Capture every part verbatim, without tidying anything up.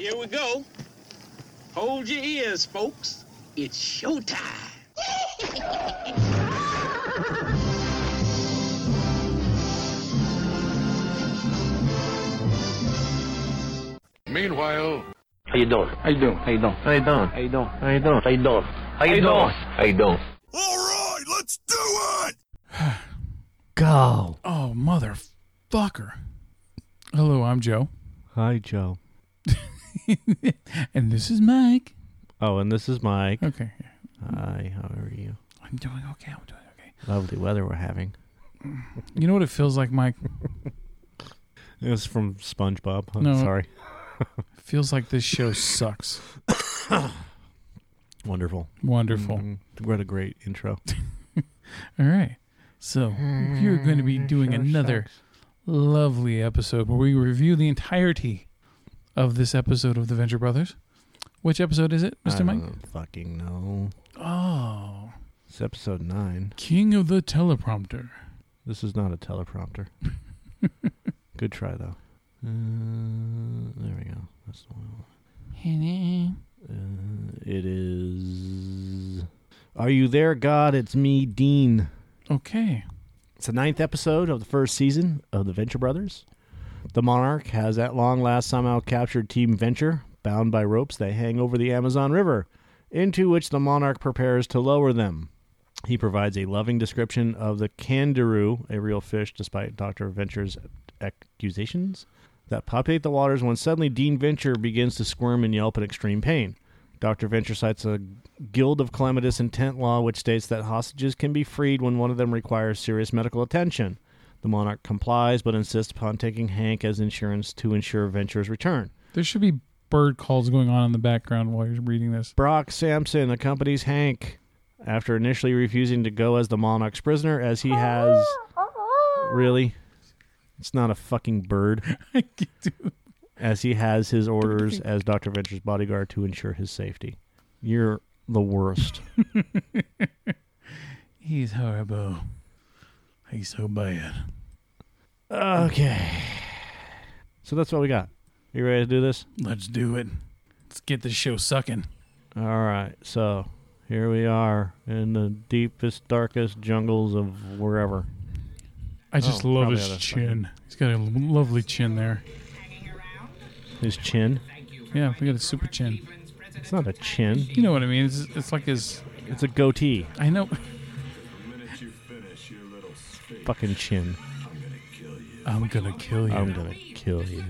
Here we go. Hold your ears, folks. It's showtime. Meanwhile, how you doing? How you doing? How you doing? How you doing? How you doing? How you doing? How you doing? How you doing? How you doing? All right, let's do it. Go. Oh, motherfucker! Hello, I'm Joe. Hi, Joe. And this is Mike. Oh, and this is Mike. Okay. Hi. How are you? I'm doing okay. I'm doing okay. Lovely weather we're having. You know what it feels like, Mike? It was from SpongeBob. I'm no, sorry. Feels like this show sucks. Wonderful. Wonderful. Mm-hmm. What a great intro. All right. So mm, you're going to be doing sure another sucks. lovely episode where we review the entirety of this episode of The Venture Brothers. Which episode is it, Mister I Mike? I don't fucking know. Oh. It's episode nine. King of the Teleprompter. This is not a teleprompter. Good try, though. Uh, there we go. That's the one I want. Uh, it is... Are You There, God? It's Me, Dean. Okay. It's the ninth episode of the first season of The Venture Brothers. The Monarch has at long last somehow captured Team Venture. Bound by ropes, they hang over the Amazon River, into which the Monarch prepares to lower them. He provides a loving description of the kangaroo, a real fish, despite Doctor Venture's accusations that populate the waters when suddenly Dean Venture begins to squirm and yelp in extreme pain. Doctor Venture cites a Guild of Calamitous Intent law which states that hostages can be freed when one of them requires serious medical attention. The Monarch complies but insists upon taking Hank as insurance to ensure Venture's return. There should be bird calls going on in the background while you're reading this. Brock Sampson accompanies Hank after initially refusing to go as the Monarch's prisoner as he has... Really? It's not a fucking bird. I can't do it. As he has his orders as Doctor Venture's bodyguard to ensure his safety. You're the worst. He's horrible. He's so bad. Okay. So that's what we got. You ready to do this? Let's do it. Let's get this show sucking. All right. So here we are in the deepest, darkest jungles of wherever. I just oh, love his chin. Thing. He's got a lovely chin there. His chin? Yeah, we got a super chin. It's not a chin. You know what I mean? It's it's like his... It's a goatee. I know. You finish your little fucking chin. I'm gonna kill you. I'm gonna kill you.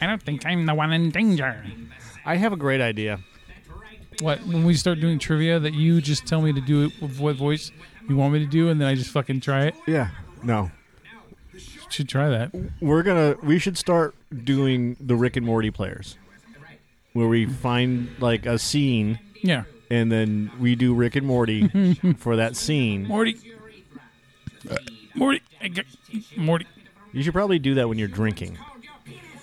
I don't think I'm the one in danger. I have a great idea. What? When we start doing trivia, that you just tell me to do it with what voice you want me to do, and then I just fucking try it? Yeah. No. Should try that. We're gonna. We should start doing the Rick and Morty players, where we find like a scene. Yeah. And then we do Rick and Morty for that scene. Morty. Uh, Morty. Morty. You should probably do that when you're drinking.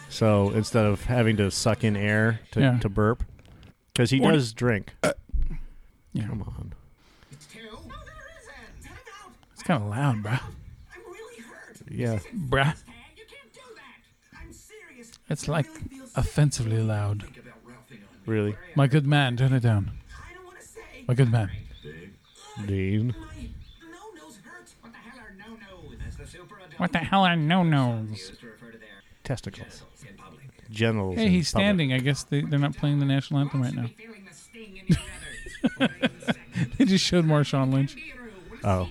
So instead of having to suck in air to, yeah. to burp. Because he Morty. does drink. Uh, yeah. Come on. It's kind of loud, bro. I'm really hurt. Yeah. Bruh. You can't do that. I'm serious. It's like really offensively loud. Really? My good man, turn it down. I don't want to say. My good man. Dean. What the hell are no-nos? Testicles. Generals. Hey, he's standing. Public. I guess they, they're not playing the national anthem right now. They just showed Marshawn Lynch. Oh.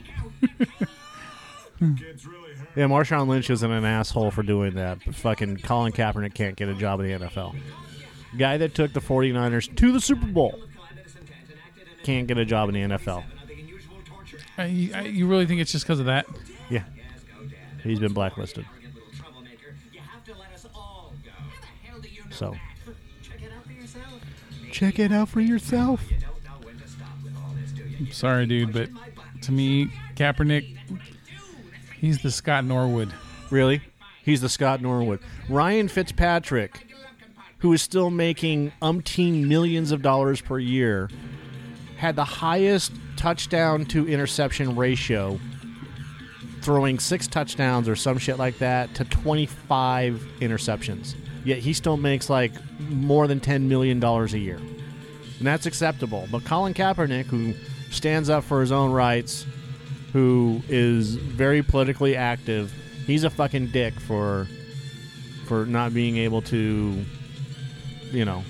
Yeah, Marshawn Lynch isn't an asshole for doing that, but fucking Colin Kaepernick can't get a job in the N F L. Guy that took the forty-niners to the Super Bowl can't get a job in the N F L. Uh, you, uh, you really think it's just because of that? Yeah. He's been blacklisted. So, check it out for yourself. Check it out for yourself. I'm sorry, dude, but to me, Kaepernick, he's the Scott Norwood. Really? He's the Scott Norwood. Ryan Fitzpatrick, who is still making umpteen millions of dollars per year, had the highest touchdown to interception ratio, throwing six touchdowns or some shit like that to twenty-five interceptions. yet he still makes like more than ten million dollars a year. And that's acceptable. But Colin Kaepernick, who stands up for his own rights, who is very politically active, he's a fucking dick for for not being able to, you know,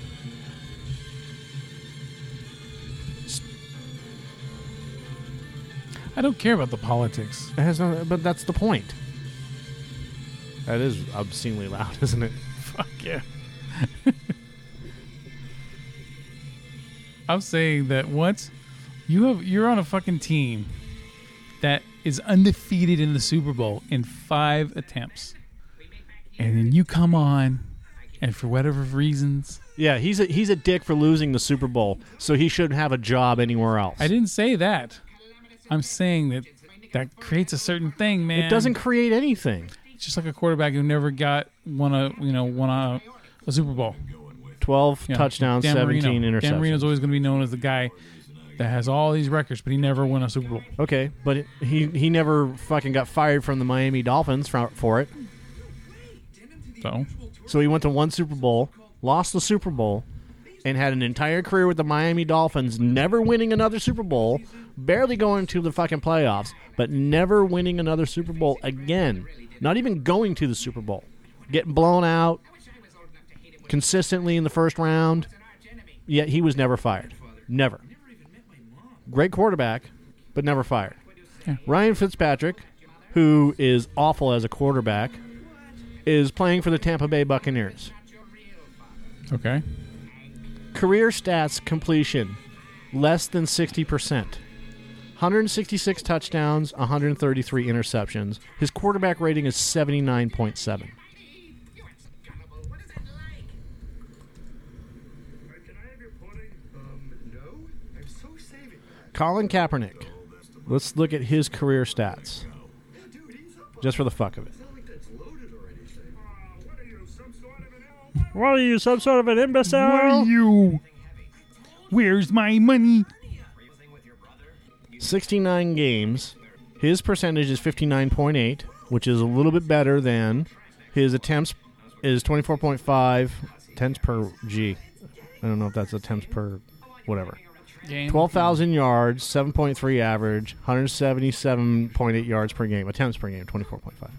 I don't care about the politics. It has no, but that's the point. That is obscenely loud, isn't it? Fuck yeah. I'm saying that once you have, you're on a fucking team that is undefeated in the Super Bowl in five attempts, and then you come on, and for whatever reasons, yeah, he's a, he's a dick for losing the Super Bowl, so he shouldn't have a job anywhere else. I didn't say that. I'm saying that that creates a certain thing, man. It doesn't create anything. It's just like a quarterback who never got won a you know won a, a Super Bowl. Twelve you know, touchdowns, Dan seventeen Marino. interceptions. Dan Marino's always going to be known as the guy that has all these records, but he never won a Super Bowl. Okay, but it, he he never fucking got fired from the Miami Dolphins for, for it. So, so he went to one Super Bowl, lost the Super Bowl, and had an entire career with the Miami Dolphins, never winning another Super Bowl, barely going to the fucking playoffs, but never winning another Super Bowl again. Not even going to the Super Bowl. Getting blown out consistently in the first round, yet he was never fired. Never. Great quarterback, but never fired. Yeah. Ryan Fitzpatrick, who is awful as a quarterback, is playing for the Tampa Bay Buccaneers. Okay. Career stats completion, less than sixty percent. one hundred sixty-six touchdowns, one hundred thirty-three interceptions. His quarterback rating is seventy-nine point seven. Colin Kaepernick. Let's look at his career stats. Just for the fuck of it. What are you, some sort of an imbecile? What are you? Where's my money? sixty-nine games. His percentage is fifty-nine point eight, which is a little bit better than his attempts is twenty-four point five attempts per G. I don't know if that's attempts per whatever. twelve thousand yards, seven point three average, one hundred seventy-seven point eight yards per game. Attempts per game, twenty-four point five.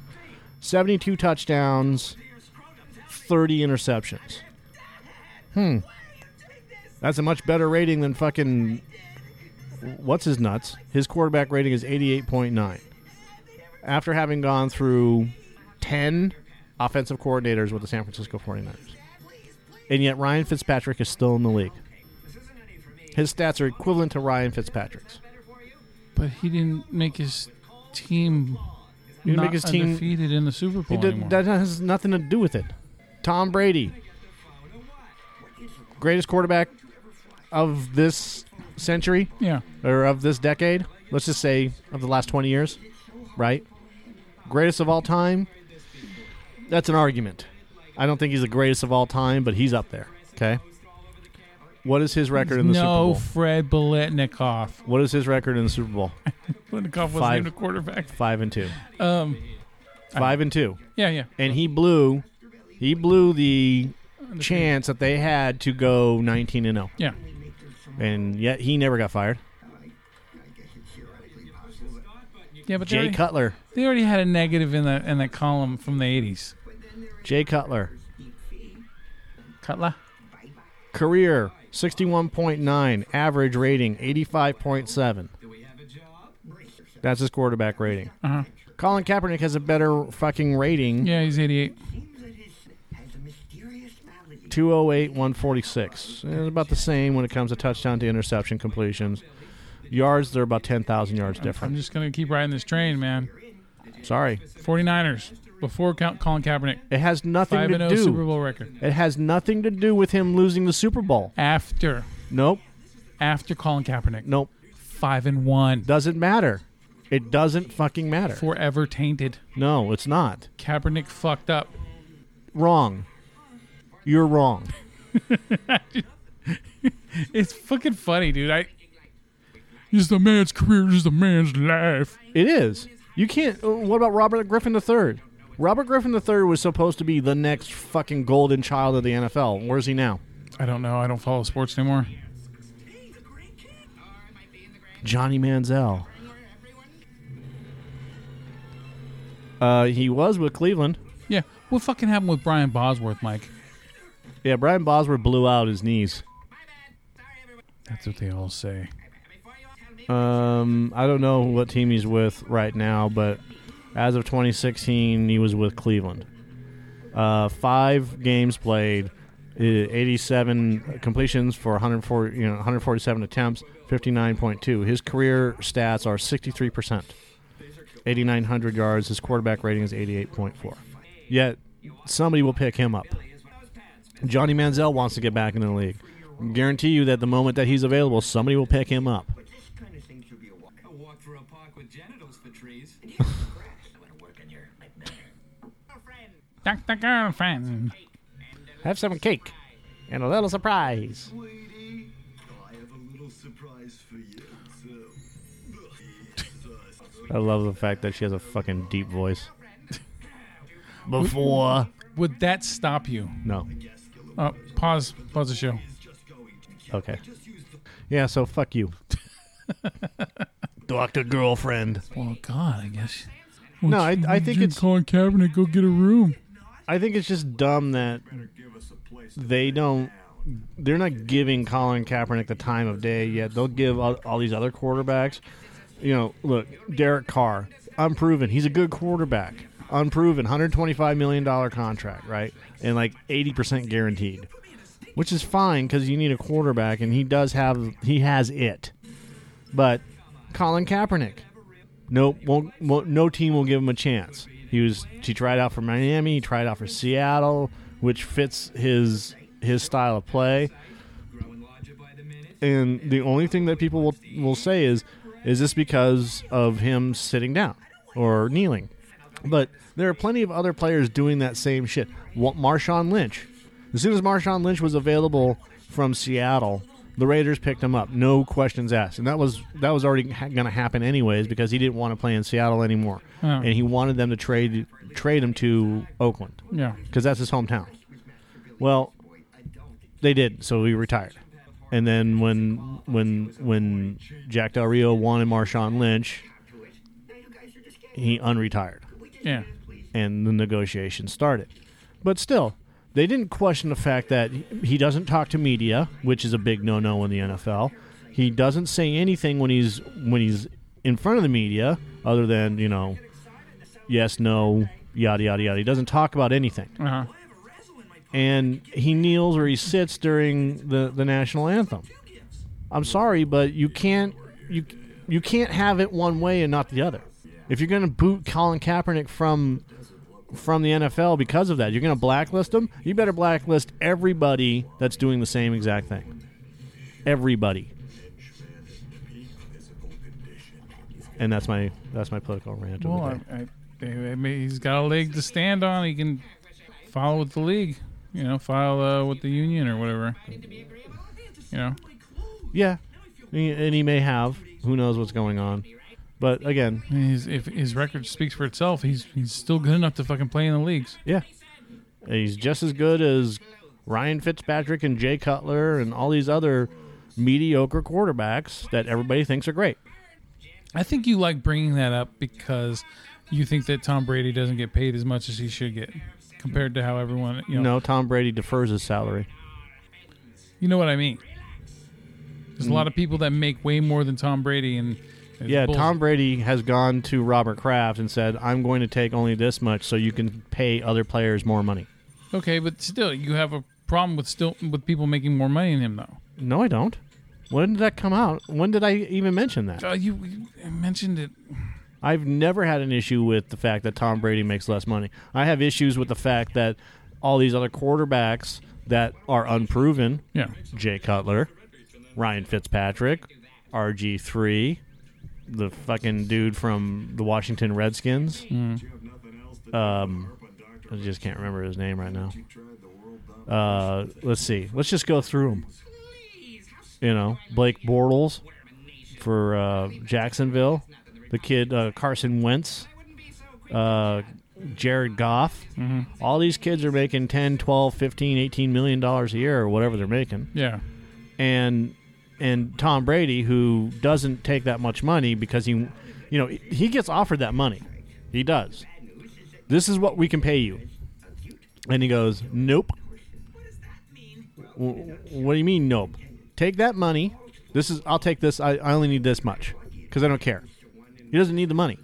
seventy-two touchdowns, thirty interceptions. Hmm. That's a much better rating than fucking... What's his nuts? His quarterback rating is eighty-eight point nine. After having gone through ten offensive coordinators with the San Francisco forty-niners. And yet Ryan Fitzpatrick is still in the league. His stats are equivalent to Ryan Fitzpatrick's. But he didn't make his team he didn't make his team undefeated in the Super Bowl anymore. That has nothing to do with it. Tom Brady, greatest quarterback of this century, yeah, or of this decade, let's just say of the last twenty years, right? Greatest of all time, that's an argument. I don't think he's the greatest of all time, but he's up there, okay? What is his record in the no Super Bowl? No, Fred Biletnikoff. What is his record in the Super Bowl? Biletnikoff wasn't even a quarterback. Five and two. Um, Five I, and two. Yeah, yeah. And he blew... He blew the chance that they had to go nineteen and oh. Yeah. And yet he never got fired. Yeah, but Jay they already, Cutler. They already had a negative in that in that column from the eighties. Jay Cutler. Cutler. Career sixty-one point nine, average rating eighty-five point seven. That's his quarterback rating. Uh-huh. Colin Kaepernick has a better fucking rating. Yeah, he's eighty-eight. two oh eight, one forty-six. It's about the same when it comes to touchdown to interception completions. Yards, they're about ten thousand yards different. I'm just going to keep riding this train, man. Sorry. forty-niners, before Colin Kaepernick. It has nothing to do. five and oh Super Bowl record. It has nothing to do with him losing the Super Bowl. After. Nope. After Colin Kaepernick. Nope. five and one. Doesn't matter. It doesn't fucking matter. Forever tainted. No, it's not. Kaepernick fucked up. Wrong. You're wrong. It's fucking funny, dude. I. It's the man's career. It's the man's life. It is. You can't. What about Robert Griffin the third? Robert Griffin the third was supposed to be the next fucking golden child of the N F L. Where is he now? I don't know. I don't follow sports anymore. Johnny Manziel. Uh, he was with Cleveland. Yeah. What fucking happened with Brian Bosworth, Mike? Yeah, Brian Bosworth blew out his knees. That's what they all say. Um, I don't know what team he's with right now, but as of twenty sixteen, he was with Cleveland. Uh, five games played, eighty-seven completions for one hundred forty, you know, one hundred forty-seven attempts, fifty-nine point two. His career stats are sixty-three percent, eighty-nine hundred yards. His quarterback rating is eighty-eight point four. Yet somebody will pick him up. Johnny Manziel wants to get back in the league. Guarantee you that the moment that he's available, somebody will pick him up. Doctor Girlfriend, have some cake and a little surprise. Lady, I have a little surprise for you. So. I love the fact that she has a fucking deep voice. Before, would, would that stop you? No. Uh, pause. Pause the show. Okay. Yeah. So fuck you, Doctor Girlfriend. Well, God, I guess. Well, no, I, I think it's calling Kaepernick. Go get a room. I think it's just dumb that they don't, they're not giving Colin Kaepernick the time of day yet. They'll give all, all these other quarterbacks. You know, look, Derek Carr, unproven. He's a good quarterback. Unproven, one hundred twenty-five million dollars contract, right? And like eighty percent guaranteed, which is fine because you need a quarterback, and he does have, he has it. But Colin Kaepernick, nope, won't, won't, no team will give him a chance. He was. He tried out for Miami. He tried out for Seattle, which fits his his style of play. And the only thing that people will will say is, is this because of him sitting down or kneeling? But there are plenty of other players doing that same shit. Marshawn Lynch. As soon as Marshawn Lynch was available from Seattle, the Raiders picked him up, no questions asked, and that was that was already ha- going to happen anyways because he didn't want to play in Seattle anymore, oh. and he wanted them to trade trade him to Oakland, yeah, because that's his hometown. Well, they did, so he retired, and then when when when Jack Del Rio wanted Marshawn Lynch, he unretired, yeah, and the negotiations started, but still. They didn't question the fact that he doesn't talk to media, which is a big no-no in the N F L. He doesn't say anything when he's when he's in front of the media, other than, you know, yes, no, yada, yada, yada. He doesn't talk about anything. Uh-huh. And he kneels or he sits during the, the national anthem. I'm sorry, but you can't you you can't have it one way and not the other. If you're going to boot Colin Kaepernick from... from the N F L because of that. You're going to blacklist them? You better blacklist everybody that's doing the same exact thing. Everybody. And that's my that's my political rant. Well, I, I, I mean, he's got a leg to stand on. He can file with the league, you know, file uh, with the union or whatever. You know. Yeah. And he may have. Who knows what's going on? But again, his, if his record speaks for itself, he's he's still good enough to fucking play in the leagues. Yeah, he's just as good as Ryan Fitzpatrick and Jay Cutler and all these other mediocre quarterbacks that everybody thinks are great. I think you like bringing that up because you think that Tom Brady doesn't get paid as much as he should get compared to how everyone. You know, no, Tom Brady defers his salary. You know what I mean? There's mm. a lot of people that make way more than Tom Brady and. It's yeah, bullshit. Tom Brady has gone to Robert Kraft and said, I'm going to take only this much so you can pay other players more money. Okay, but still, you have a problem with still with people making more money than him, though. No, I don't. When did that come out? When did I even mention that? Uh, you, you mentioned it. I've never had an issue with the fact that Tom Brady makes less money. I have issues with the fact that all these other quarterbacks that are unproven, yeah. Jay Cutler, Ryan Fitzpatrick, R G three... the fucking dude from the Washington Redskins. Mm. Um, I just can't remember his name right now. Uh, let's see. Let's just go through them. You know, Blake Bortles for uh, Jacksonville. The kid, uh, Carson Wentz. Uh, Jared Goff. Mm-hmm. All these kids are making ten, twelve, fifteen, eighteen million dollars a year or whatever they're making. Yeah. And and Tom Brady, who doesn't take that much money because he, you know, he gets offered that money. He does. This is what we can pay you. And he goes, nope. What do you mean, nope? Take that money. This is. I'll take this. I, I only need this much because I don't care. He doesn't need the money.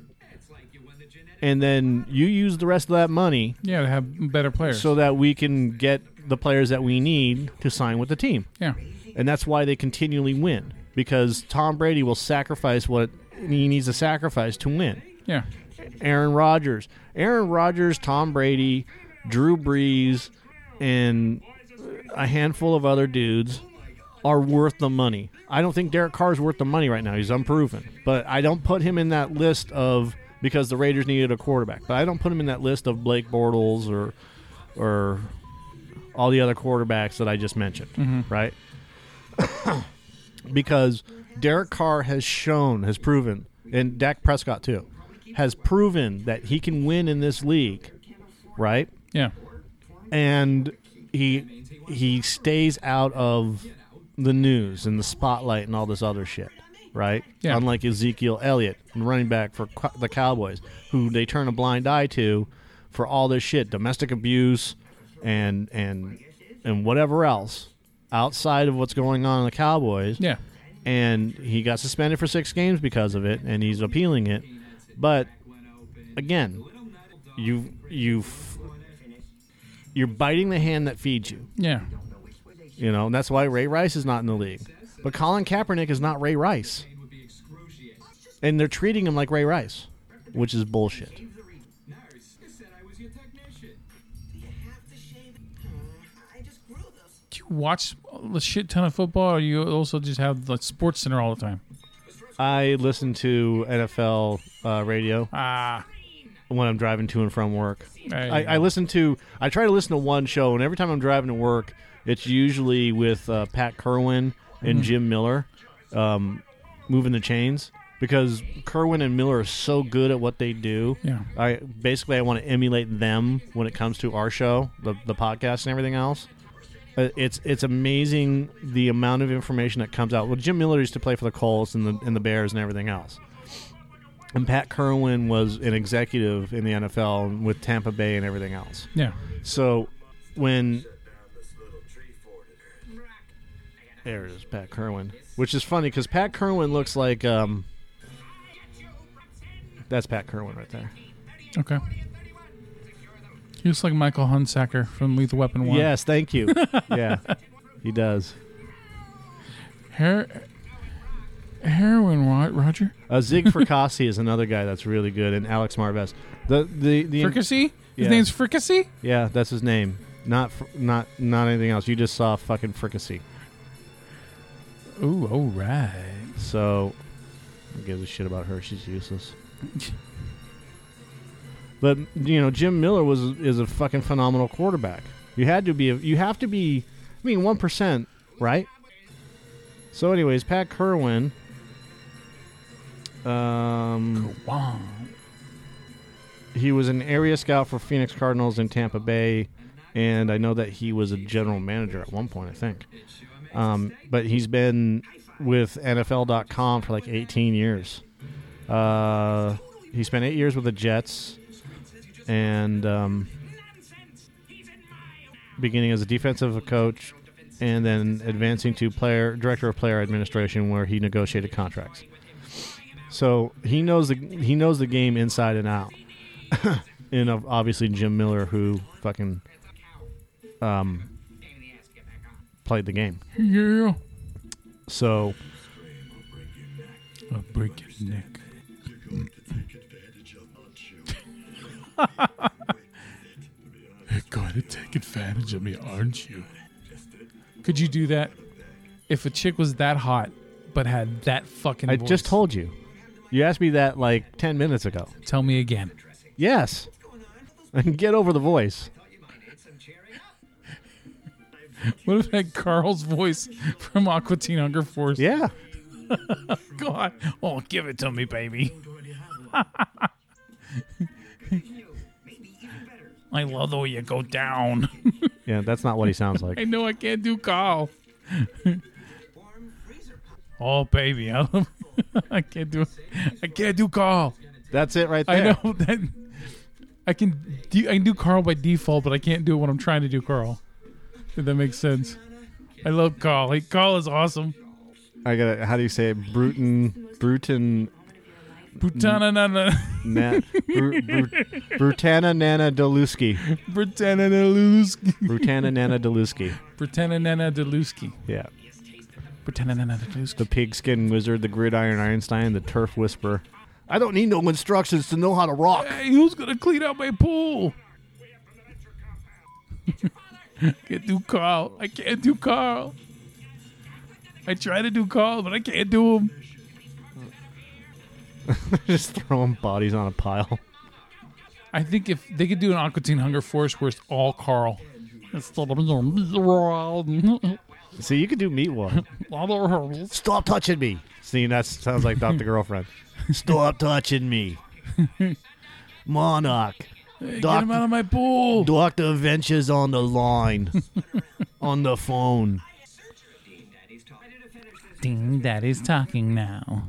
And then you use the rest of that money. Yeah, to have better players. So that we can get the players that we need to sign with the team. Yeah. And that's why they continually win, because Tom Brady will sacrifice what he needs to sacrifice to win. Yeah. Aaron Rodgers. Aaron Rodgers, Tom Brady, Drew Brees, and a handful of other dudes are worth the money. I don't think Derek Carr's worth the money right now. He's unproven. But I don't put him in that list of, because the Raiders needed a quarterback. But I don't put him in that list of Blake Bortles or or all the other quarterbacks that I just mentioned, mm-hmm. right? Because Derek Carr has shown, has proven, and Dak Prescott too, has proven that he can win in this league, right? Yeah. And he he stays out of the news and the spotlight and all this other shit, right? Yeah. Unlike Ezekiel Elliott, running back for co- the Cowboys, who they turn a blind eye to for all this shit, domestic abuse and and and whatever else outside of what's going on in the Cowboys. Yeah. And he got suspended for six games because of it, and he's appealing it. But again, you you you're biting the hand that feeds you. Yeah. You know, and that's why Ray Rice is not in the league. But Colin Kaepernick is not Ray Rice. And they're treating him like Ray Rice, which is bullshit. Do you watch a shit ton of football, or you also just have the Sports Center all the time? I listen to N F L uh, radio ah. when I'm driving to and from work. I, I listen to, I try to listen to one show, and every time I'm driving to work, it's usually with uh, Pat Kerwin and mm-hmm. Jim Miller um, moving the chains, because Kerwin and Miller are so good at what they do. Yeah. I basically I want to emulate them when it comes to our show, the the podcast and everything else. It's it's amazing the amount of information that comes out. Well, Jim Miller used to play for the Colts and the and the Bears and everything else. And Pat Kerwin was an executive in the N F L with Tampa Bay and everything else. Yeah. So when there it is, Pat Kerwin, which is funny because Pat Kerwin looks like um. That's Pat Kerwin right there. Okay. He looks like Michael Hunsaker from Lethal Weapon one. Yes, thank you. Yeah, he does. Her- heroin, Roger? Uh, Zig Fricassi is another guy that's really good, and Alex Marvez. The the, the Fricassi? Yeah. His name's Fricassi? Yeah, that's his name. Not fr- not not anything else. You just saw fucking Fricassi. Ooh, all right. So, who gives a shit about her? She's useless. But you know, Jim Miller was is a fucking phenomenal quarterback. You had to be. A, you have to be. I mean, one percent, right? So, anyways, Pat Kerwin. Um, he was an area scout for Phoenix Cardinals in Tampa Bay, and I know that he was a general manager at one point, I think. Um, but he's been with N F L dot com for like eighteen years. Uh, he spent eight years with the Jets. And um, beginning as a defensive coach, and then advancing to player director of player administration, where he negotiated contracts. So he knows the he knows the game inside and out. And obviously Jim Miller, who fucking um, played the game. Yeah. So I'll break your neck. You're going to take advantage of me, aren't you? Could you do that if a chick was that hot but had that fucking I voice? Just told you. You asked me that like ten minutes ago. Tell me again. Yes. And get over the voice. What if that Carl's voice from Aqua Teen Hunger Force? Yeah. God. Oh, give it to me, baby. I love the way you go down. Yeah, that's not what he sounds like. I know I can't do Carl. Oh, baby. I, love, I can't do I can't do Carl. That's it right there. I know that. I can, do, I can do Carl by default, but I can't do it when I'm trying to do Carl. If that makes sense. I love Carl. Like, Carl is awesome. I got to, how do you say it? Bruton, Bruton. Brutana Nana. Na, br, br, Brutana Nana Delusky. Brutana Delusky. Brutana Nana Delusky. Brutana Nana Delusky. Yeah. Brutana Nana Delusky. The pigskin wizard, the gridiron Einstein, the turf whisperer. I don't need no instructions to know how to rock. Hey, who's going to clean out my pool? I can't do Carl. I can't do Carl. I try to do Carl, but I can't do him. Just throwing bodies on a pile. I think if they could do an Aqua Teen Hunger Force where it's all Carl. See, you could do meat one. Stop touching me. See, that sounds like Doctor Girlfriend. Stop touching me. Monarch. Hey, Doc- get him out of my pool. Doctor Venture's on the line. On the phone. Dean Daddy's talking now.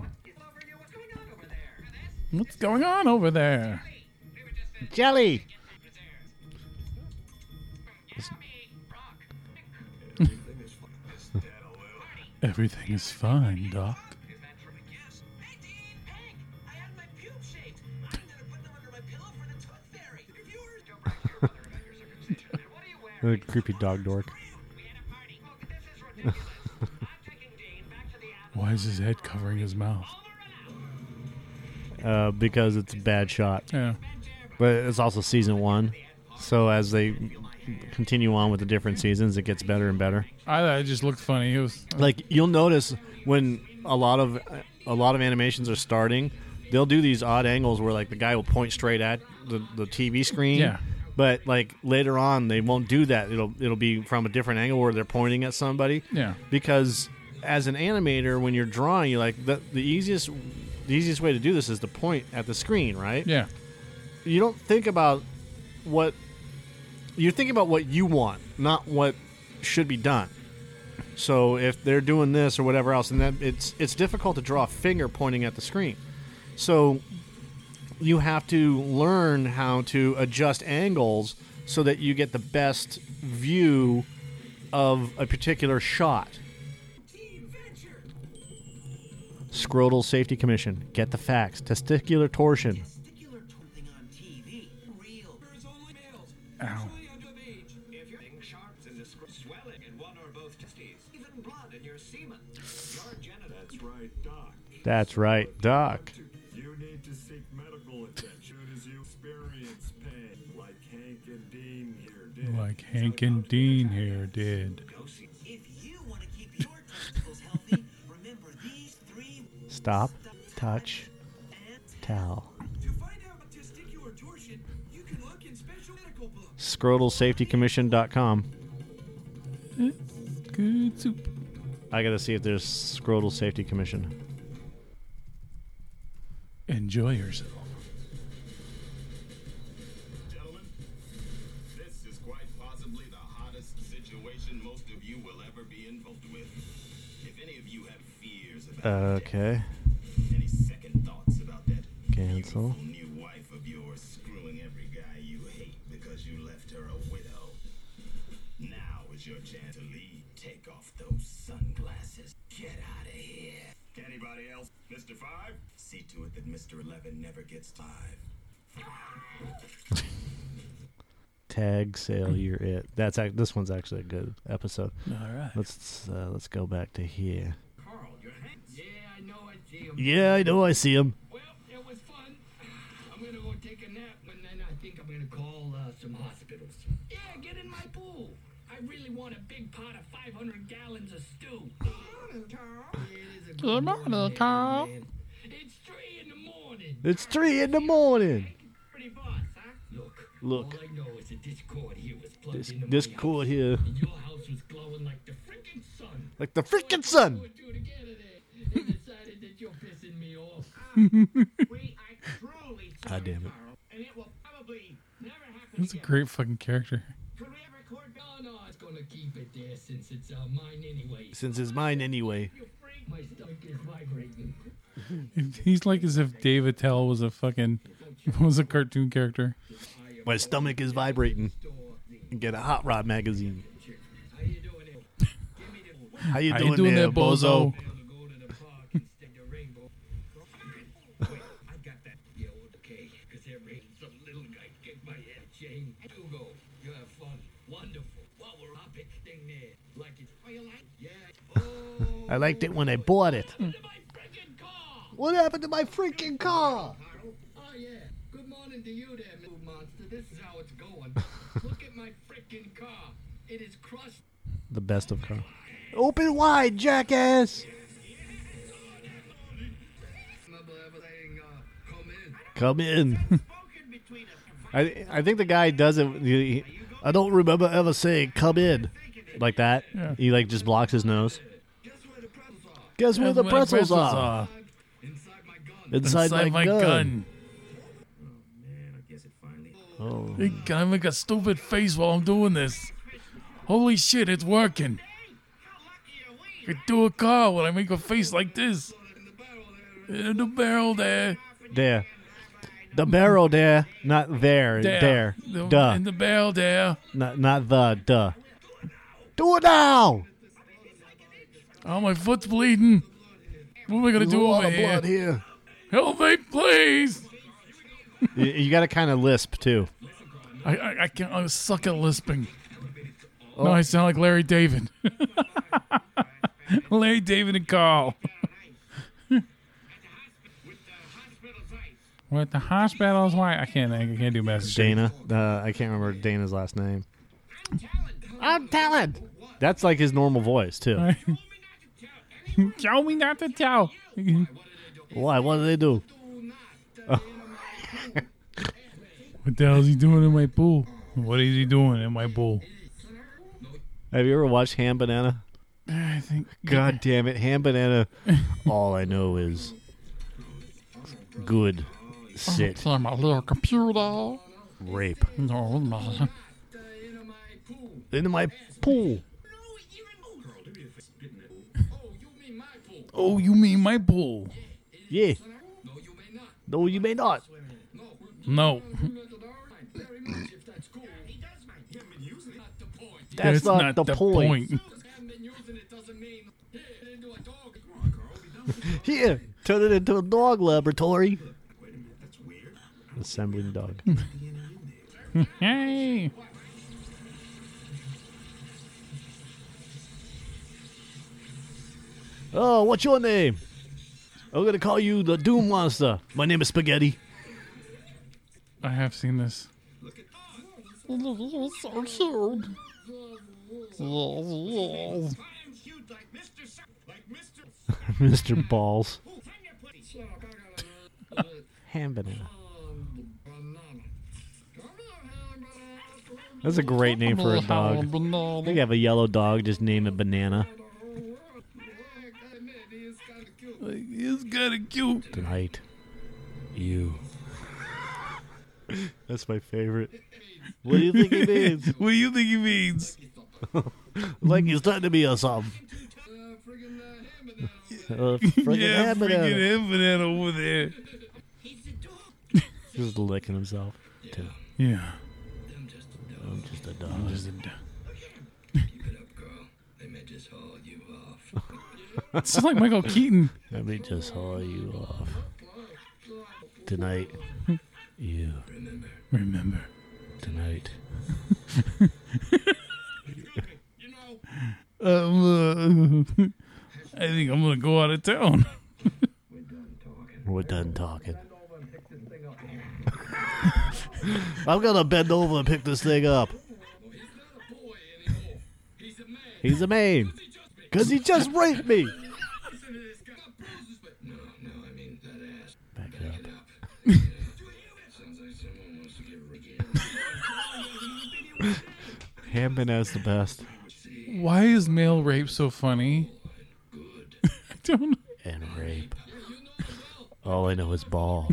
What's going on over there? Jelly! Everything is fine, Doc. The creepy dog dork. Why is his head covering his mouth? Uh, because it's a bad shot. Yeah. But it's also season one. So as they continue on with the different seasons, it gets better and better. I thought it just looked funny. It was uh, like you'll notice when a lot of a lot of animations are starting, they'll do these odd angles where like the guy will point straight at the, the T V screen. Yeah. But like later on they won't do that. It'll it'll be from a different angle where they're pointing at somebody. Yeah. Because as an animator, when you're drawing, you're like the the easiest The easiest way to do this is to point at the screen, right? Yeah. You don't think about what... You're thinking about what you want, not what should be done. So if they're doing this or whatever else, and that it's it's difficult to draw a finger pointing at the screen. So you have to learn how to adjust angles so that you get the best view of a particular shot. Scrotal Safety Commission. Get the facts. Testicular torsion. Ow. That's right, Doc. You need to seek medical attention as you experience pain, like Hank and Dean here did. Like Hank and Dean here did. Stop, touch, towel. To find out about testicular torsion, you can look in special medical books. Scrotal Safety Commission dot com. Good soup. I gotta see if there's Scrotal Safety Commission. Enjoy yourself. Gentlemen, this is quite possibly the hottest situation most of you will ever be involved with. If any of you have fears about okay. Any second thoughts about that cancel new wife of yours screwing every guy you hate because you left her a widow. Now is your chance to leave. Take off those sunglasses. Get out of here. Anybody else? Mister Five? See to it that Mister Eleven never gets five. Tag sale, you're it. That's act- this one's actually a good episode. All right. Let's uh, let's go back to here. Carl, your hands. Yeah, I know I see him. Yeah, I know I see him. Well, it was fun. I'm gonna go take a nap, and then I think I'm gonna call uh, some hospitals. Yeah, get in my pool. I really want a big pot of five hundred gallons of stew. Good morning, Carl. Good morning, Carl. It's three in the morning. It's three in the morning. Pretty boss, huh? Look. Look. All I know is the Discord here was plugged this, into Discord here. And your house was glowing like the freaking sun. Like the freaking so sun. And decided that you're pissing me off. We are truly sorry, God damn it. Carl, and it will probably never happen That's a great fucking character. Could we ever record? Oh, no, I was going to keep it there since it's uh, mine anyway. Since it's mine anyway. My stomach is vibrating. He's like as if Dave Attell was a fucking, was a cartoon character. My stomach is vibrating. Get a Hot Rod magazine. How you doing there? How you doing, How you doing there, there, bozo? I liked it when I bought it. What happened to my freaking car? Oh, yeah. Good morning to you there, little monster. This is how it's going. Look at my freaking car. It is crushed. The best of car. Open wide, jackass. Come in. I I think the guy does it. He, I don't remember ever saying come in like that. Yeah. He like just blocks his nose. Guess where the pretzels are? Inside my gun. Inside my gun. Oh. Hey, can I make a stupid face while I'm doing this? Holy shit, it's working. I could do a car when I make a face like this. In the barrel there. There. The barrel there. Not there. There. there. Duh. In the barrel there. Not, not the. Duh. Do it now! Oh, my foot's bleeding. What am I going to do over here? Blood here? Help me, please. you you got to kind of lisp, too. I, I, I can't. I suck at lisping. Oh. No, I sound like Larry David. Larry David and Carl. What the hospital's why? I can't I can't do messages. Dana. Uh, I can't remember Dana's last name. I'm talented. That's like his normal voice, too. Tell me not to tell. Why? What do they do? Oh. What the hell is he doing in my pool? What is he doing in my pool? Have you ever watched Ham Banana? I think. God damn it, Ham Banana. All I know is good. Sit. It's on my little computer. Rape. No, my. Into my pool. Oh, you mean my pool? Yeah. No, you may not. No, you may not. No. That's, That's not, not the, the point. point. Here, turn it into a dog laboratory. Assembling dog. Hey. Oh, what's your name? I'm going to call you the Doom Monster. My name is Spaghetti. I have seen this. So cute. Mister Balls. Ham Banana. That's a great name for a dog. I think I have a yellow dog. Just name it Banana. It's kinda cute. Tonight, you. That's my favorite. What do you think he means? What do you think he means? Like he's starting to be or something. Uh, friggin' yeah, ham banana. Friggin' ham banana over there. Just licking himself. Too. Yeah. I'm just a dog. I'm just a dog. It's like Michael Keaton. Let me just haul you off. Tonight, you remember. Remember. Tonight. um, uh, I think I'm going to go out of town. We're done talking. We're done talking. I'm going to bend over and pick this thing up. He's a man. Because he just raped me. No, no, I mean that ass. Back it up. Ham Banana's the best. Why is male rape so funny? I don't know. And rape. All I know is ball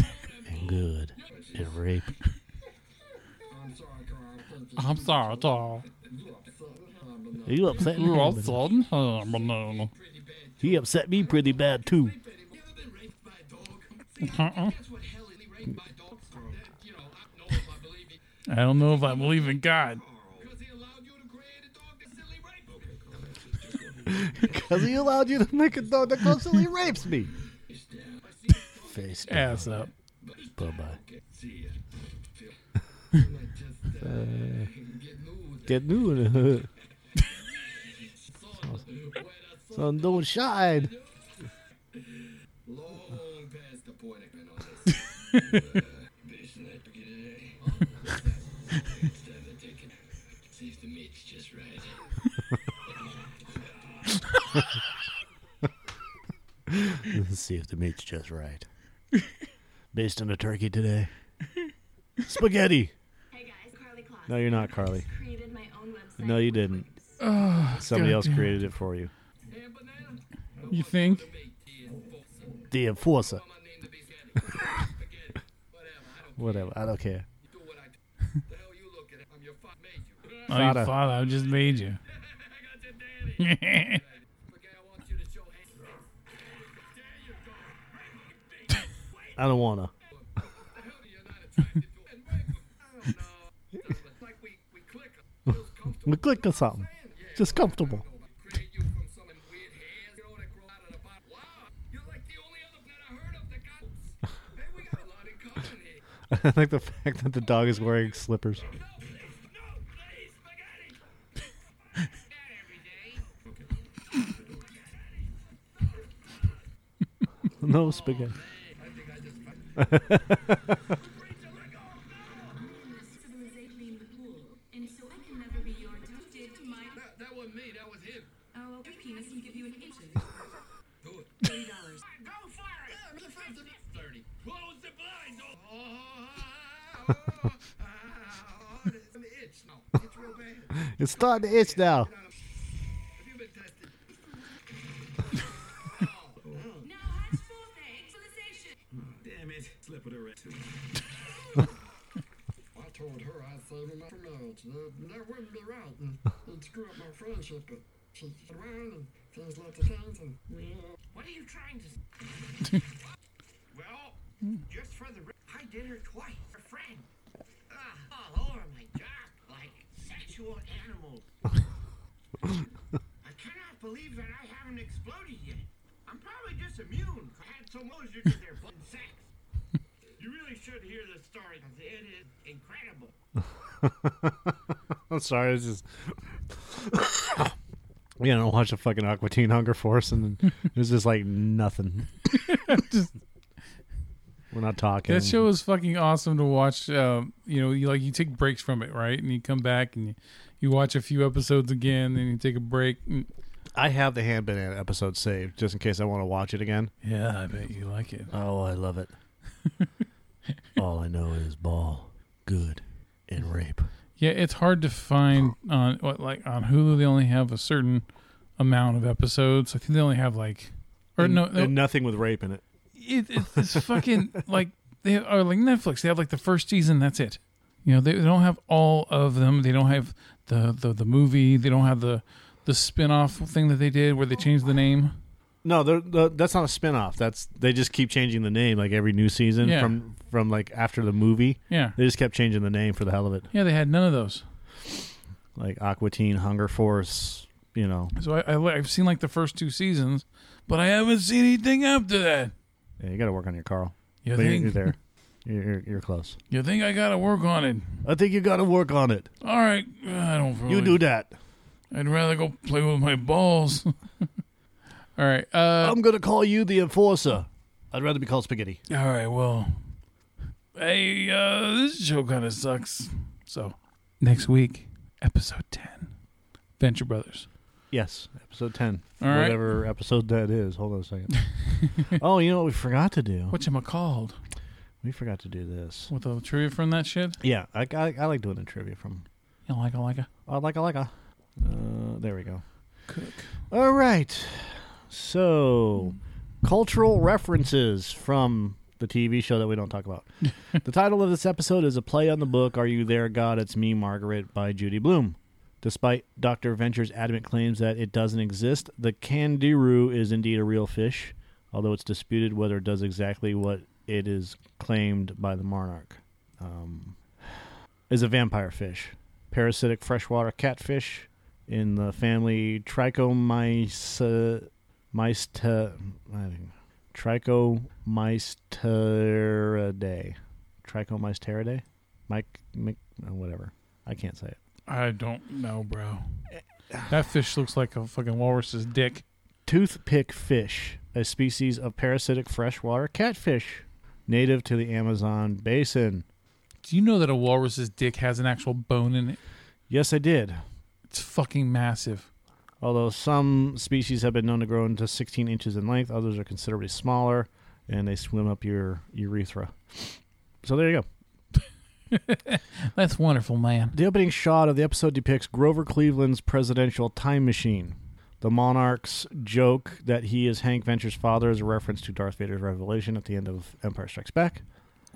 and good and rape. I'm sorry, Carl. I'm sorry, Tom. You upset me. You upset him. He upset me pretty bad, too. Uh-uh. I don't know if I believe in God. Because he allowed you to make a dog that constantly rapes me. Face down. Ass up. Bye-bye. uh, get new in the hood. Son, don't shine. Long past the point I've been on this. Let's see if the meat's just right. Based on a turkey today. Spaghetti. Hey guys, Carly Clark. No, you're not Carly. I created my own website. No, you didn't. Oh, somebody God else God. created it for you. You think? The enforcer. Whatever. I don't care. I'm your father. I just made you. I don't wanna. We click or something. Just comfortable. I like the fact that the dog is wearing slippers. No spaghetti. It's starting to itch now. What are you trying to say? Well, just for the re- I did her twice, her friend. Uh, all over my job, like sexual animals. I cannot believe that I haven't exploded yet. I'm probably just immune. I had so much to their blood and sex. You really should hear the story. It is incredible. I'm sorry, it's just... You know, watch a fucking Aqua Teen Hunger Force, and then it was just like nothing. Just, we're not talking. That show is fucking awesome to watch. Uh, you know, you like you take breaks from it, right? And you come back and you, you watch a few episodes again, and you take a break. I have the hand banana episode saved just in case I want to watch it again. Yeah, I bet you like it. Oh, I love it. All I know is ball, good, and rape. Yeah, it's hard to find on what like on Hulu. They only have a certain amount of episodes. I think they only have like, or and, no, no, and nothing with rape in it. it it's, it's fucking like they are like Netflix. They have like the first season. That's it. You know, they, they don't have all of them. They don't have the, the, the movie. They don't have the the spin-off thing that they did where they changed the name. No, they're, they're, that's not a spinoff. That's they just keep changing the name like every new season yeah. from from like after the movie. Yeah, they just kept changing the name for the hell of it. Yeah, they had none of those. Like Aqua Teen Hunger Force, you know. So I, I I've seen like the first two seasons, but I haven't seen anything after that. Yeah, you got to work on your Carl. You but think you're, you're there? You're, you're you're close. You think I got to work on it? I think you got to work on it. All right, I don't. Really, you do that. I'd rather go play with my balls. All right. Uh, I'm going to call you the enforcer. I'd rather be called Spaghetti. All right, well. Hey, uh, this show kind of sucks. So, next week, episode ten, Venture Brothers. Yes, episode ten. All right. Whatever episode that is. Hold on a second. Oh, you know what we forgot to do? Whatchamacalled? We forgot to do this. With a trivia from that shit? Yeah, I, I, I like doing a trivia from. You like a like a? I like a like a. Uh, there we go. Cook. All right. So, cultural references from the T V show that we don't talk about. The title of this episode is a play on the book, Are You There, God? It's Me, Margaret, by Judy Blume. Despite Doctor Venture's adamant claims that it doesn't exist, the kangaroo is indeed a real fish, although it's disputed whether it does exactly what it is claimed by the monarch. Um, is a vampire fish. Parasitic freshwater catfish in the family Trichomycta... Mysta, I think, Trichomysteridae. Trichomysteridae? Mike, Mike, whatever. I can't say it. I don't know, bro. That fish looks like a fucking walrus's dick. Toothpick fish, a species of parasitic freshwater catfish, native to the Amazon basin. Do you know that a walrus's dick has an actual bone in it? Yes, I did. It's fucking massive. Although some species have been known to grow into sixteen inches in length, others are considerably smaller, and they swim up your urethra. So there you go. That's wonderful, man. The opening shot of the episode depicts Grover Cleveland's presidential time machine. The monarch's joke that he is Hank Venture's father is a reference to Darth Vader's revelation at the end of Empire Strikes Back.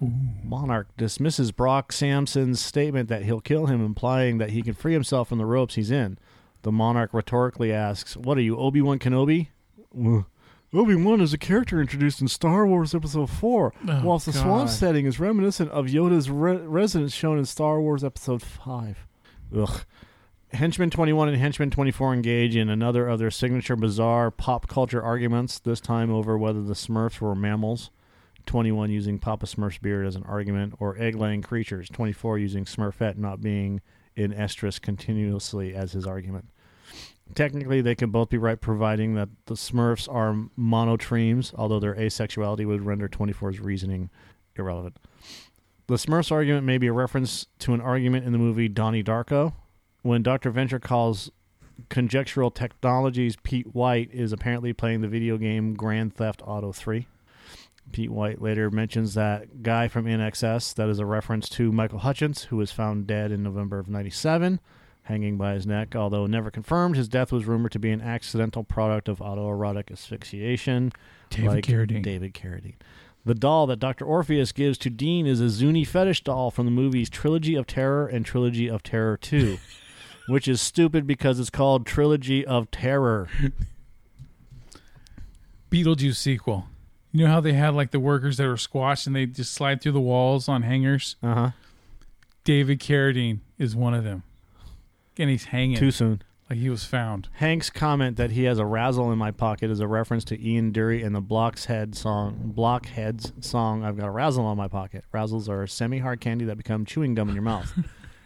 Ooh. Monarch dismisses Brock Samson's statement that he'll kill him, implying that he can free himself from the ropes he's in. The monarch rhetorically asks, "What are you, Obi Wan Kenobi?" Well, Obi Wan is a character introduced in Star Wars Episode Four, oh, whilst the God. swamp setting is reminiscent of Yoda's re- residence shown in Star Wars Episode Five. Ugh. Henchman twenty-one and Henchman twenty-four engage in another of their signature bizarre pop culture arguments. This time over whether the Smurfs were mammals. twenty-one using Papa Smurf's beard as an argument, or egg-laying creatures. twenty-four using Smurfette not being in estrus continuously as his argument. Technically, they can both be right, providing that the Smurfs are monotremes, although their asexuality would render twenty-four's reasoning irrelevant. The Smurfs argument may be a reference to an argument in the movie Donnie Darko, when Doctor Venture calls Conjectural Technologies Pete White is apparently playing the video game Grand Theft Auto three. Pete White later mentions that guy from N X S. That is a reference to Michael Hutchence, who was found dead in November of ninety-seven, hanging by his neck. Although never confirmed, his death was rumored to be an accidental product of autoerotic asphyxiation. David like Carradine. David Carradine. The doll that Doctor Orpheus gives to Dean is a Zuni fetish doll from the movies Trilogy of Terror and Trilogy of Terror two, which is stupid because it's called Trilogy of Terror. Beetlejuice sequel. You know how they had like the workers that were squashed and they just slide through the walls on hangers? Uh-huh. David Carradine is one of them. And he's hanging. Too soon. Like he was found. Hank's comment that he has a razzle in my pocket is a reference to Ian Dury and the Blockheads song, Blockheads song, I've Got a Razzle on My Pocket. Razzles are semi-hard candy that become chewing gum in your mouth,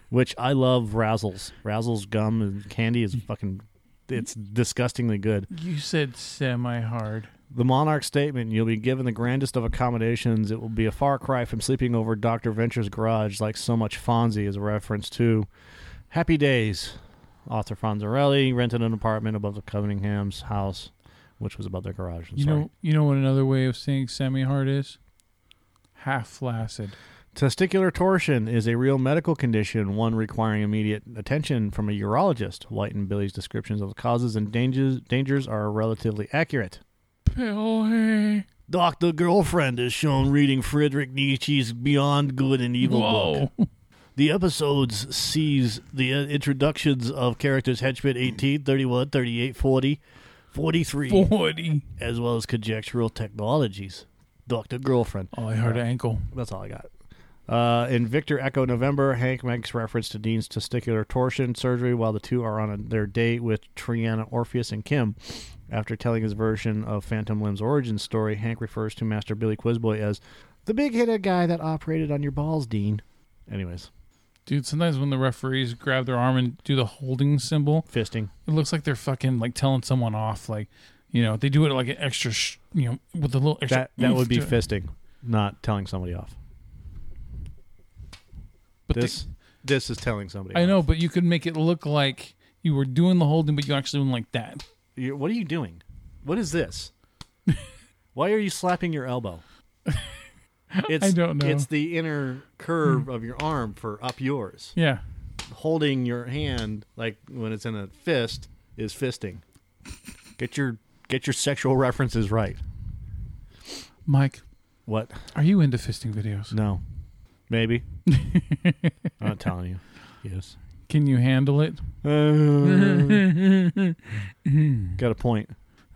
which I love razzles. Razzles, gum, and candy is fucking, it's disgustingly good. You said semi-hard. The monarch statement, you'll be given the grandest of accommodations. It will be a far cry from sleeping over Doctor Venture's garage like so much Fonzie, is a reference to Happy Days. Author Fonzarelli rented an apartment above the Coventham's house, which was above their garage. I'm you sorry. know, you know what another way of saying semi-hard is? Half flaccid. Testicular torsion is a real medical condition, one requiring immediate attention from a urologist. White and Billy's descriptions of the causes and dangers, dangers are relatively accurate. Billy. Doctor Girlfriend is shown reading Friedrich Nietzsche's Beyond Good and Evil Whoa. book. The episodes sees the introductions of characters Henchman eighteen, thirty-one, thirty-eight, forty, forty-three, forty, as well as Conjectural Technologies. Doctor Girlfriend. Oh, I heard uh, an ankle. That's all I got. Uh, in Victor Echo November, Hank makes reference to Dean's testicular torsion surgery while the two are on a, their date with Triana Orpheus and Kim. After telling his version of Phantom Limb's origin story, Hank refers to Master Billy Quizboy as the big-headed guy that operated on your balls, Dean. Anyways. Dude, sometimes when the referees grab their arm and do the holding symbol. Fisting. It looks like they're fucking, like, telling someone off. Like, you know, they do it like an extra, sh- you know, with a little extra. That, that would be fisting, not telling somebody off. But This they, this is telling somebody I off. know, but you could make it look like you were doing the holding, but you actually went like that. You're, what are you doing? What is this? Why are you slapping your elbow? It's, I don't know. It's the inner curve of your arm for up yours. Yeah. Holding your hand, like when it's in a fist, is fisting. Get your get your sexual references right. Mike, What? Are you into fisting videos? No. Maybe. I'm not telling you. Yes. Can you handle it? Uh, got a point.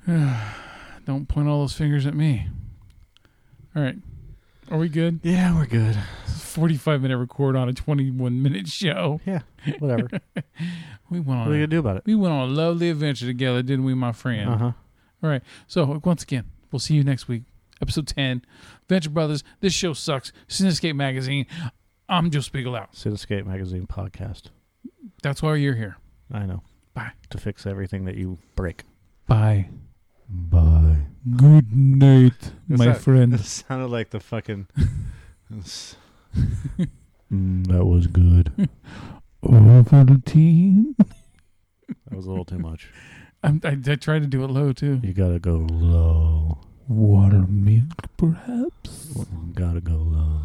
Don't point all those fingers at me. All right. Are we good? Yeah, we're good. forty-five minute record on a twenty-one minute show. Yeah, whatever. we went on What are you going to do about it? We went on a lovely adventure together, didn't we, my friend? Uh-huh. All right. So, once again, we'll see you next week. Episode ten, Venture Brothers. This show sucks. Cinescape Magazine. I'm Joe Spiegel out. Cinescape Magazine podcast. That's why you're here. I know. Bye. To fix everything that you break. Bye. Bye. Good night, my that, friend. It sounded like the fucking... mm, that was good. Over the teen. That was a little too much. I'm, I, I tried to do it low, too. You gotta go low. Water milk, perhaps? Well, gotta go low.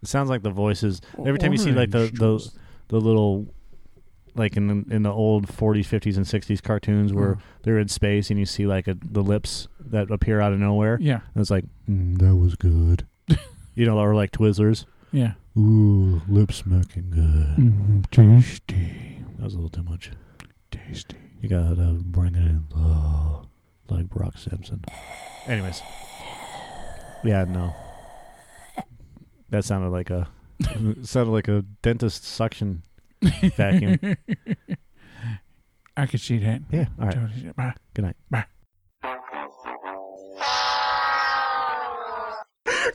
It sounds like the voices. Every time Orange you see like the the, the little... Like in the, in the old forties, fifties, and sixties cartoons where mm. they're in space and you see like a, the lips that appear out of nowhere. Yeah. And it's like, mm, that was good. You know, or like Twizzlers. Yeah. Ooh, lip smacking good. Mm-hmm. Tasty. That was a little too much. Tasty. You got to bring it in low, like Brock Simpson. Anyways. Yeah, no. That sounded like a, sounded like a dentist suction vacuum. I could see that. Yeah. All right. Bye. Good night. Bye.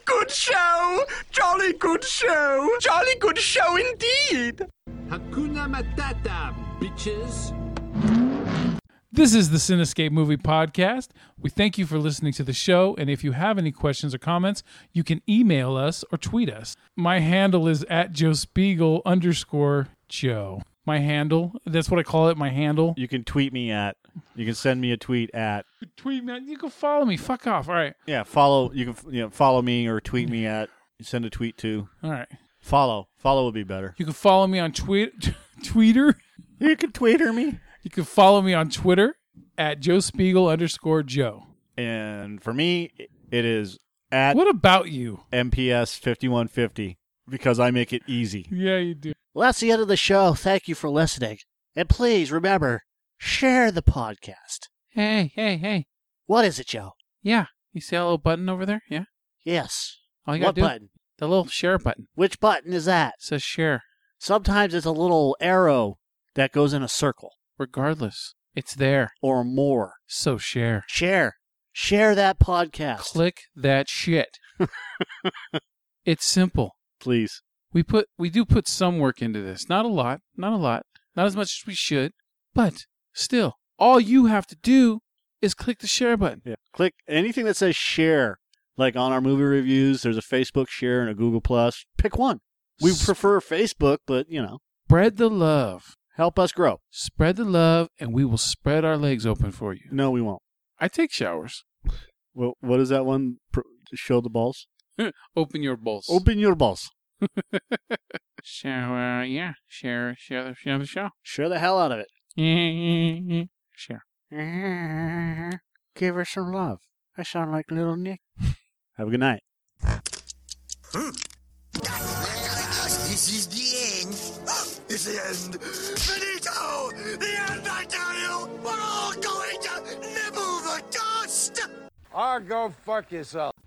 Good show. Jolly good show. Jolly good show indeed. Hakuna Matata, bitches. This is the Cinescape Movie Podcast. We thank you for listening to the show, and if you have any questions or comments, you can email us or tweet us. My handle is at Joe Spiegel underscore Joe. My handle? That's what I call it, my handle. You can tweet me at. You can send me a tweet at. Tweet me at. You can follow me. Fuck off. All right. Yeah, follow. You can you know, follow me or tweet me at. Send a tweet to. All right. Follow. Follow would be better. You can follow me on tweet, Twitter. You can Twitter me. You can follow me on Twitter at Joe Spiegel underscore Joe. And for me, it is at... What about you? M P S fifty-one fifty, because I make it easy. Yeah, you do. Well, that's the end of the show. Thank you for listening. And please remember, share the podcast. Hey, hey, hey. What is it, Joe? Yeah. You see that little button over there? Yeah? Yes. All you gotta do? What button? The little share button. Which button is that? It says share. Sometimes it's a little arrow that goes in a circle. Regardless, it's there. Or more. So share. Share. Share that podcast. Click that shit. It's simple. Please. We put we do put some work into this. Not a lot. Not a lot. Not as much as we should. But still, all you have to do is click the share button. Yeah. Click anything that says share. Like on our movie reviews, there's a Facebook share and a Google Plus. Pick one. We S- prefer Facebook, but you know. Spread the love. Help us grow. Spread the love, and we will spread our legs open for you. No, we won't. I take showers. Well, what is that one? Show the balls? Open your balls. Open your balls. So, uh, yeah. Share, share, the, share the show. Share the hell out of it. Share. Give her some love. I sound like Little Nick. Have a good night. This is the end. It's the end. Benito! The end, I tell you! We're all going to nibble the dust! Or go fuck yourself.